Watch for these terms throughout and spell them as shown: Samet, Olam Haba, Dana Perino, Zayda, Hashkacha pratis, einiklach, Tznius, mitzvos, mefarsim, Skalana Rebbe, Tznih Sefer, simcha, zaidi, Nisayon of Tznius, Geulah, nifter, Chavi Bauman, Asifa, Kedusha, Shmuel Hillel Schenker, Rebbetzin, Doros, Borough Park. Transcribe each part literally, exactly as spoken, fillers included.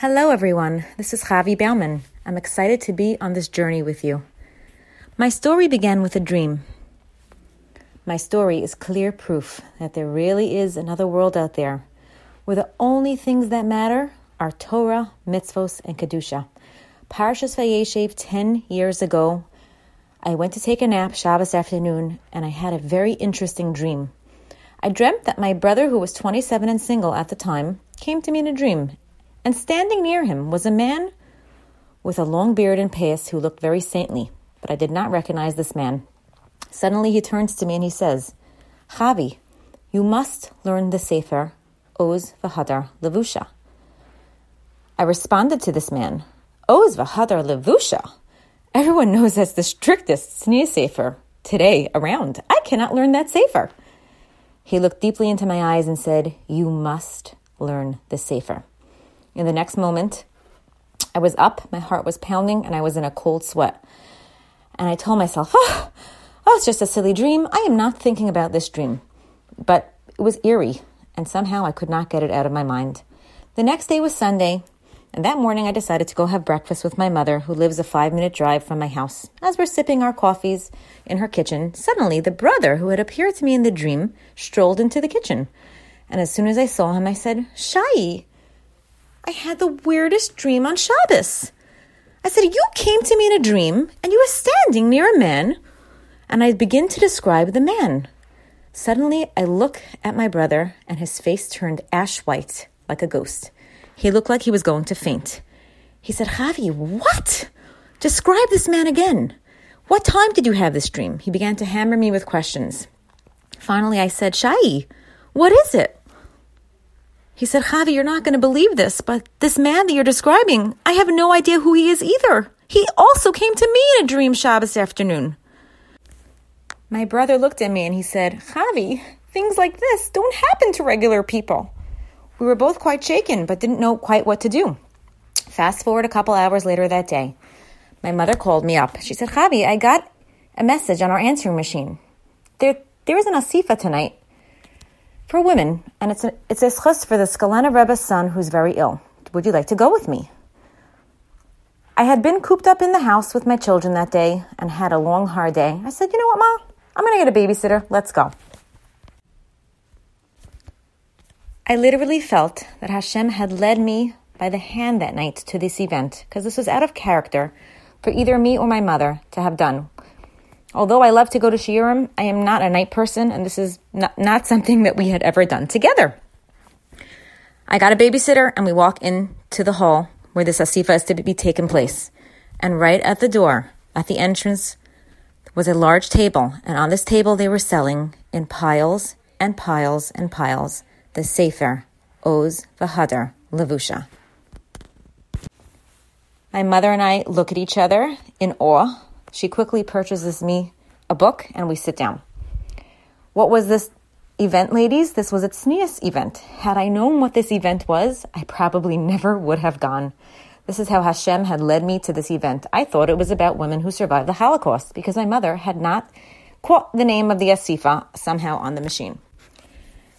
Hello everyone, this is Chavi Bauman. I'm excited to be on this journey with you. My story began with a dream. My story is clear proof that there really is another world out there where the only things that matter are Torah, mitzvos, and Kedusha. Parshas Vayeshev ten years ago, I went to take a nap Shabbos afternoon and I had a very interesting dream. I dreamt that my brother, who was twenty-seven and single at the time, came to me in a dream. And standing near him was a man with a long beard and pais who looked very saintly, but I did not recognize this man. Suddenly he turns to me and he says, "Chavi, you must learn the Sefer, Oz V'Hadar Levusha." I responded to this man, "Oz V'Hadar Levusha? Everyone knows that's the strictest Tznih Sefer today around. I cannot learn that Sefer." He looked deeply into my eyes and said, "You must learn the Sefer." In the next moment, I was up, my heart was pounding, and I was in a cold sweat. And I told myself, oh, oh, it's just a silly dream. I am not thinking about this dream. But it was eerie, and somehow I could not get it out of my mind. The next day was Sunday, and that morning I decided to go have breakfast with my mother, who lives a five-minute drive from my house. As we're sipping our coffees in her kitchen, suddenly the brother who had appeared to me in the dream strolled into the kitchen. And as soon as I saw him, I said, "Shai, I had the weirdest dream on Shabbos." I said, "You came to me in a dream, and you were standing near a man," and I begin to describe the man. Suddenly, I look at my brother, and his face turned ash white, like a ghost. He looked like he was going to faint. He said, "Chavi, what? Describe this man again. What time did you have this dream?" He began to hammer me with questions. Finally, I said, "Shai, what is it?" He said, "Chavi, you're not going to believe this, but this man that you're describing, I have no idea who he is either. He also came to me in a dream Shabbos afternoon." My brother looked at me and he said, "Chavi, things like this don't happen to regular people." We were both quite shaken, but didn't know quite what to do. Fast forward a couple hours later that day, my mother called me up. She said, "Chavi, I got a message on our answering machine. There, there is an Asifa tonight for women, and it's a, it's a schus for the Skalana Rebbe's son who's very ill. Would you like to go with me?" I had been cooped up in the house with my children that day and had a long, hard day. I said, "You know what, Ma? I'm going to get a babysitter. Let's go." I literally felt that Hashem had led me by the hand that night to this event, because this was out of character for either me or my mother to have done. Although I love to go to shiurim, I am not a night person, and this is not, not something that we had ever done together. I got a babysitter, and we walk into the hall where this asifa is to be taken place. And right at the door, at the entrance, was a large table, and on this table they were selling, in piles and piles and piles, the Sefer, Oz V'Hadar Levusha. My mother and I look at each other in awe. She quickly purchases me a book, and we sit down. What was this event, ladies? This was a Tznius event. Had I known what this event was, I probably never would have gone. This is how Hashem had led me to this event. I thought it was about women who survived the Holocaust, because my mother had not caught the name of the Asifa somehow on the machine.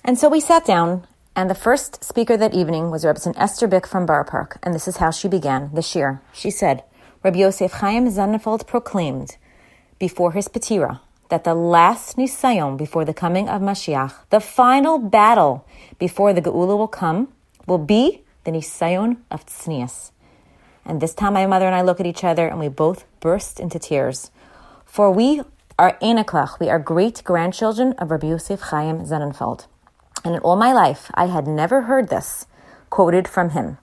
And so we sat down, and the first speaker that evening was Rebbetzin Esther Bick from Borough Park, and this is how she began the shir. She said, "Rabbi Yosef Chaim Sonnenfeld proclaimed before his petira that the last Nisayon before the coming of Mashiach, the final battle before the Geulah will come, will be the Nisayon of Tznius." And this time my mother and I look at each other and we both burst into tears. For we are einiklach, we are great-grandchildren of Rabbi Yosef Chaim Sonnenfeld. And in all my life, I had never heard this quoted from him.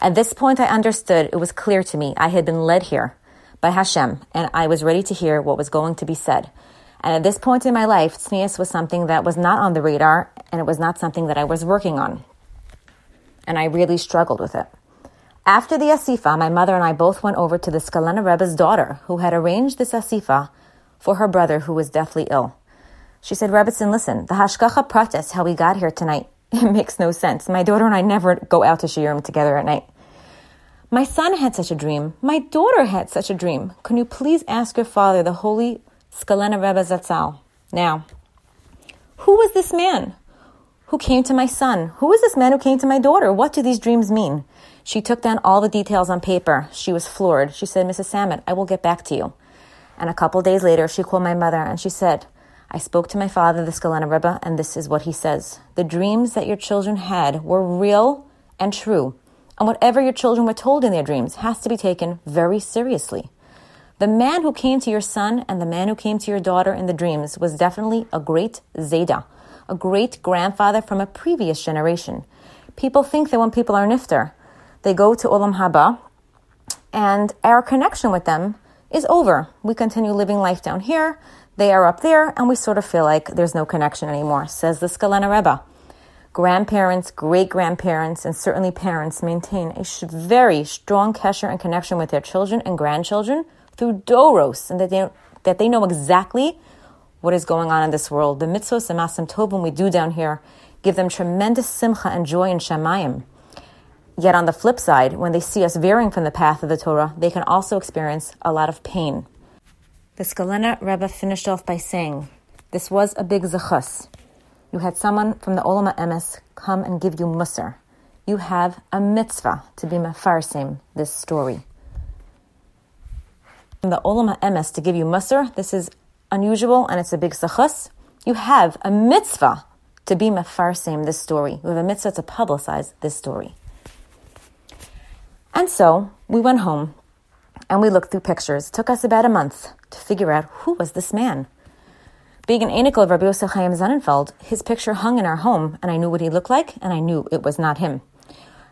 At this point, I understood. It was clear to me. I had been led here by Hashem, and I was ready to hear what was going to be said. And at this point in my life, Tznius was something that was not on the radar, and it was not something that I was working on. And I really struggled with it. After the Asifa, my mother and I both went over to the Skulener Rebbe's daughter, who had arranged this Asifa for her brother, who was deathly ill. She said, "Rebbetzin, listen, the Hashkacha pratis, how we got here tonight, it makes no sense. My daughter and I never go out to shiurim together at night. My son had such a dream. My daughter had such a dream. Can you please ask your father, the holy Skulener Rebbe Zatzal? Now, who was this man who came to my son? Who was this man who came to my daughter? What do these dreams mean?" She took down all the details on paper. She was floored. She said, "Missus Samet, I will get back to you." And a couple days later, she called my mother and she said, "I spoke to my father, the Skulener Rebbe, and this is what he says. The dreams that your children had were real and true, and whatever your children were told in their dreams has to be taken very seriously. The man who came to your son and the man who came to your daughter in the dreams was definitely a great Zayda, a great-grandfather from a previous generation. People think that when people are nifter, they go to Olam Haba, and our connection with them is over. We continue living life down here, they are up there, and we sort of feel like there's no connection anymore," says the Skulener Rebbe. Grandparents, great-grandparents, and certainly parents maintain a very strong kesher and connection with their children and grandchildren through Doros, and that they, that they know exactly what is going on in this world. The mitzvos and masim tovim we do down here give them tremendous simcha and joy in Shemayim. Yet on the flip side, when they see us veering from the path of the Torah, they can also experience a lot of pain. The Skulener Rebbe finished off by saying, "This was a big zechus. You had someone from the Olama Emes come and give you musr. You have a mitzvah to be mefarsim this story. From the Olama Emes to give you musr, this is unusual and it's a big sechus. You have a mitzvah to be mefarsim this story. You have a mitzvah to publicize this story." And so we went home and we looked through pictures. It took us about a month to figure out who was this man. Being an einiklach of Rabbi Yosef Chaim Sonnenfeld, his picture hung in our home, and I knew what he looked like, and I knew it was not him.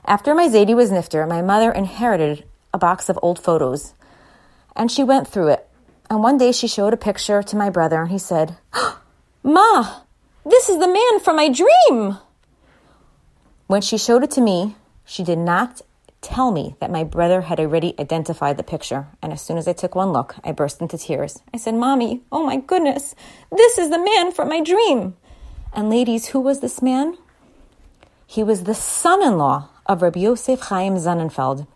After my Zaidi was nifter, my mother inherited a box of old photos, and she went through it. And one day she showed a picture to my brother, and he said, "Ma, this is the man from my dream." When she showed it to me, she did not tell me that my brother had already identified the picture, and as soon as I took one look, I burst into tears. I said, "Mommy, oh my goodness, this is the man from my dream." And ladies, who was this man? He was the son-in-law of Rabbi Yosef Chaim Sonnenfeld.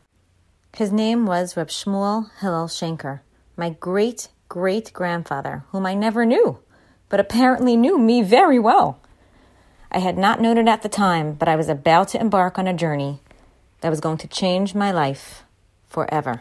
His name was Reb Shmuel Hillel Schenker, my great-great-grandfather, whom I never knew, but apparently knew me very well. I had not known it at the time, but I was about to embark on a journey that was going to change my life forever.